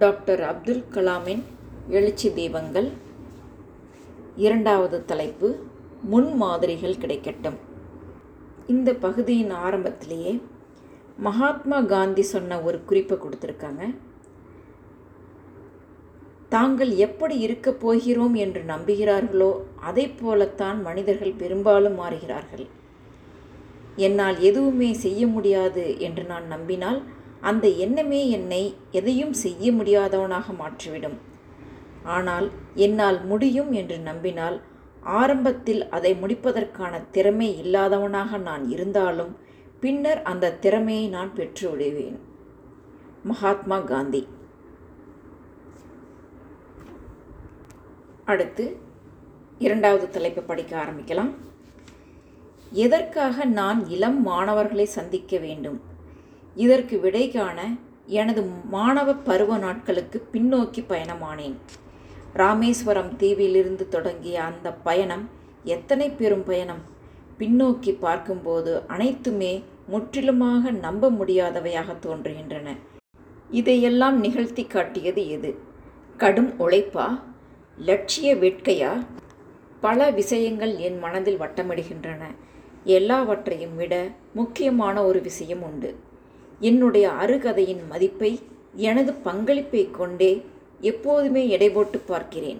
Doctor Abdul கலாமின் எழுச்சி தீபங்கள். இரண்டாவது தலைப்பு, முன்மாதிரிகள் கிடைக்கட்டும். இந்த பகுதியின் ஆரம்பத்திலேயே மகாத்மா காந்தி சொன்ன ஒரு குறிப்பை கொடுத்துருக்காங்க. தாங்கள் எப்படி இருக்கப் போகிறோம் என்று நம்புகிறார்களோ அதை போலத்தான் மனிதர்கள் பெரும்பாலும் மாறுகிறார்கள். என்னால் எதுவுமே செய்ய முடியாது என்று நான் நம்பினால் அந்த எண்ணமே என்னை எதையும் செய்ய முடியாதவனாக மாற்றிவிடும். ஆனால் என்னால் முடியும் என்று நம்பினால் ஆரம்பத்தில் அதை முடிப்பதற்கான திறமை இல்லாதவனாக நான் இருந்தாலும் பின்னர் அந்த திறமையை நான் பெற்று விடுவேன். மகாத்மா காந்தி. அடுத்து இரண்டாவது தலைப்பை படிக்க ஆரம்பிக்கலாம். எதற்காக நான் இளம் மாணவர்களை சந்திக்க வேண்டும்? இதற்கு விடை காண எனது மாணவ பருவ நாட்களுக்கு பின்னோக்கி பயணமானேன். ராமேஸ்வரம் தீவிலிருந்து தொடங்கிய அந்த பயணம் எத்தனை பெரும் பயணம்! பின்னோக்கி பார்க்கும்போது அனைத்துமே முற்றிலுமாக நம்ப முடியாதவையாக தோன்றுகின்றன. இதையெல்லாம் நிகழ்த்தி காட்டியது எது? கடும் உழைப்பா? லட்சிய வேட்கையா? பல விஷயங்கள் என் மனதில் வட்டமிடுகின்றன. எல்லாவற்றையும் விட முக்கியமான ஒரு விஷயம் உண்டு. என்னுடைய அறுகதையின் மதிப்பை எனது பங்களிப்பை கொண்டே எப்போதுமே எடை போட்டு பார்க்கிறேன்.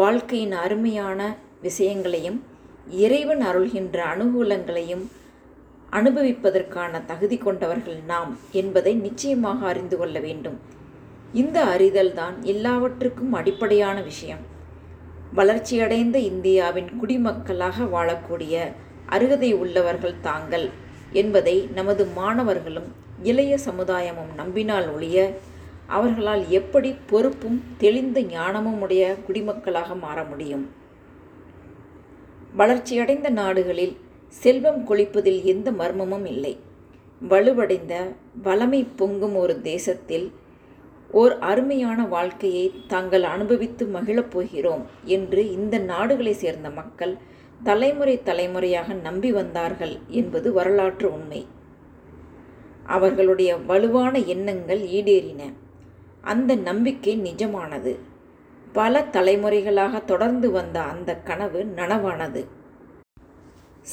வாழ்க்கையின் அருமையான விஷயங்களையும் இறைவன் அருள்கின்ற அனுகூலங்களையும் அனுபவிப்பதற்கான தகுதி கொண்டவர்கள் நாம் என்பதை நிச்சயமாக அறிந்து கொள்ள வேண்டும். இந்த அறிதல் தான் எல்லாவற்றுக்கும் அடிப்படையான விஷயம். வளர்ச்சியடைந்த இந்தியாவின் குடிமக்களாக வாழக்கூடிய அருகதை உள்ளவர்கள் தாங்கள் என்பதை நமது மாணவர்களும் இளைய சமுதாயமும் நம்பினால் ஒழிய அவர்களால் எப்படி பொறுப்பும் தெளிந்த ஞானமும் உடைய குடிமக்களாக மாற முடியும்? வளர்ச்சியடைந்த நாடுகளில் செல்வம் கொழிப்பதில் எந்த மர்மமும் இல்லை. வலுவடைந்த வளமை பொங்கும் ஒரு தேசத்தில் ஓர் அருமையான வாழ்க்கையை தாங்கள் அனுபவித்து மகிழப் போகிறோம் என்று இந்த நாடுகளை சேர்ந்த மக்கள் தலைமுறை தலைமுறையாக நம்பி வந்தார்கள் என்பது வரலாற்று உண்மை. அவர்களுடைய வலுவான எண்ணங்கள் ஈடேறின. அந்த நம்பிக்கை நிஜமானது. பல தலைமுறைகளாக தொடர்ந்து வந்த அந்த கனவு நனவானது.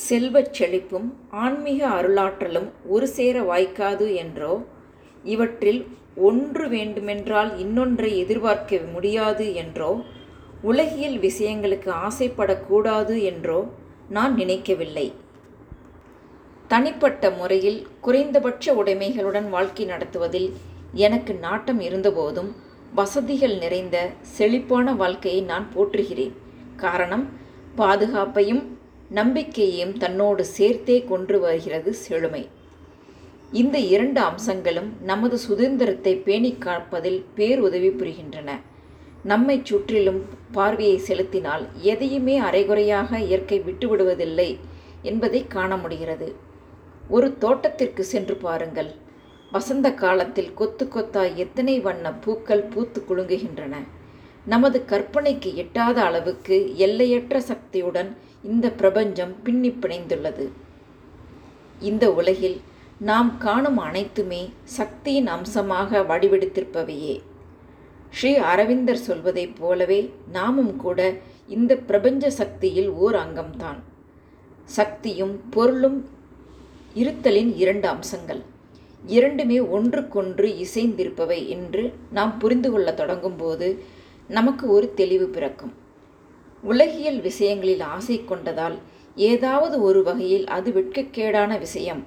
செல்வச் செழிப்பும் ஆன்மீக அருளாற்றலும் ஒரு சேர வாய்க்காது என்றோ, இவற்றில் ஒன்று வேண்டுமென்றால் இன்னொன்றை எதிர்பார்க்க முடியாது என்றோ, உலகியல் விஷயங்களுக்கு ஆசைப்படக்கூடாது என்றோ நான் நினைக்கவில்லை. தனிப்பட்ட முறையில் குறைந்தபட்ச உடைமைகளுடன் வாழ்க்கை நடத்துவதில் எனக்கு நாட்டம் இருந்தபோதும் வசதிகள் நிறைந்த செழிப்பான வாழ்க்கையை நான் போற்றுகிறேன். காரணம், பாதுகாப்பையும் நம்பிக்கையையும் தன்னோடு சேர்த்தே கொண்டு வருகிறது செழுமை. இந்த இரண்டு அம்சங்களும் நமது சுதந்திரத்தை பேணி காப்பதில் பேருதவி புரிகின்றன. நம்மை சுற்றிலும் பார்வையை செலுத்தினால் எதையுமே அரைகுறையாக இயற்கை விட்டுவிடுவதில்லை என்பதை காண முடிகிறது. ஒரு தோட்டத்திற்கு சென்று பாருங்கள். வசந்த காலத்தில் கொத்து கொத்தாய் எத்தனை வண்ண பூக்கள் பூத்து குலுங்குகின்றன. நமது கற்பனைக்கு எட்டாத அளவுக்கு எல்லையற்ற சக்தியுடன் இந்த பிரபஞ்சம் பின்னி பிணைந்துள்ளது. இந்த உலகில் நாம் காணும் அனைத்துமே சக்தியின் அம்சமாக வடிவெடுத்திருப்பவையே. ஸ்ரீ அரவிந்தர் சொல்வதைப் போலவே நாமும் கூட இந்த பிரபஞ்ச சக்தியில் ஓர் அங்கம்தான். சக்தியும் பொருளும் இருத்தலின் இரண்டு அம்சங்கள், இரண்டுமே ஒன்றுக்கொன்று இசைந்திருப்பவை என்று நாம் புரிந்து கொள்ள தொடங்கும்போது நமக்கு ஒரு தெளிவு பிறக்கும். உலகியல் விஷயங்களில் ஆசை கொண்டதால் ஏதாவது ஒரு வகையில் அது வெட்கக்கேடான விஷயம்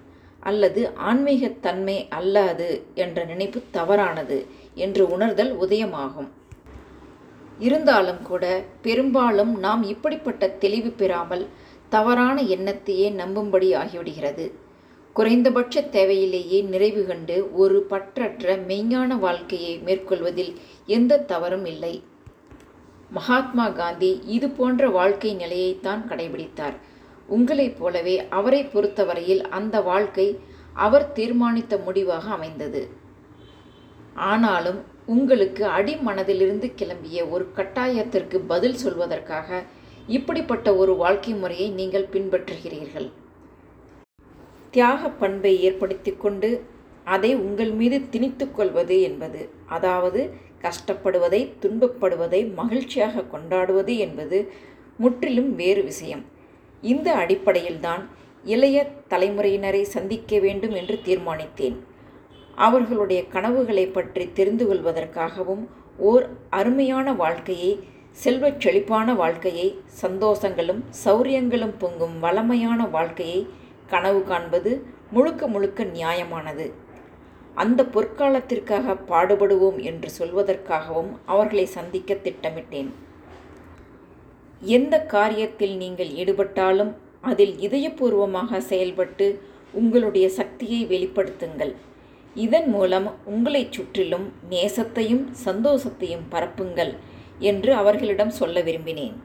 அல்லது ஆன்மீகத்தன்மை அல்ல அது என்ற நினைப்பு தவறானது என்று உணர்தல் உதயமாகும். இருந்தாலும் கூட பெரும்பாலும் நாம் இப்படிப்பட்ட தெளிவு பெறாமல் தவறான எண்ணத்தையே நம்பும்படி ஆகிவிடுகிறது. குறைந்தபட்ச தேவையிலேயே நிறைவு கண்டு ஒரு பற்றற்ற மெய்ஞான வாழ்க்கையை மேற்கொள்வதில் எந்த தவறும் இல்லை. மகாத்மா காந்தி இது போன்ற வாழ்க்கை நிலையைத்தான் கடைபிடித்தார். உங்களைப் போலவே அவரை பொறுத்தவரையில் அந்த வாழ்க்கை அவர் தீர்மானித்த முடிவாக அமைந்தது. ஆனாலும் உங்களுக்கு அடிமனதிலிருந்து கிளம்பிய ஒரு கட்டாயத்திற்கு பதில் சொல்வதற்காக இப்படிப்பட்ட ஒரு வாழ்க்கை முறையை நீங்கள் பின்பற்றுகிறீர்கள். தியாக பண்பை ஏற்படுத்தி கொண்டு அதை உங்கள் மீது திணித்து கொள்வது என்பது, அதாவது கஷ்டப்படுவதை துன்பப்படுவதை மகிழ்ச்சியாக கொண்டாடுவது என்பது முற்றிலும் வேறு விஷயம். இந்த அடிப்படையில்தான் இளைய தலைமுறையினரை சந்திக்க வேண்டும் என்று தீர்மானித்தேன். அவர்களுடைய கனவுகளை பற்றி தெரிந்து கொள்வதற்காகவும் ஓர் அருமையான வாழ்க்கையை, செல்வச் செழிப்பான வாழ்க்கையை, சந்தோஷங்களும் சௌரியங்களும் பொங்கும் வளமையான வாழ்க்கையை கனவு காண்பது முழுக்க முழுக்க நியாயமானது. அந்த பொற்காலத்திற்காக பாடுபடுவோம் என்று சொல்வதற்காகவும் அவர்களை சந்திக்க திட்டமிட்டேன். எந்த காரியத்தில் நீங்கள் ஈடுபட்டாலும் அதில் இதயபூர்வமாக செயல்பட்டு உங்களுடைய சக்தியை வெளிப்படுத்துங்கள். இதன் மூலம் உங்களைச் சுற்றிலும் நேசத்தையும் சந்தோஷத்தையும் பரப்புங்கள் என்று அவர்களிடம் சொல்ல விரும்பினேன்.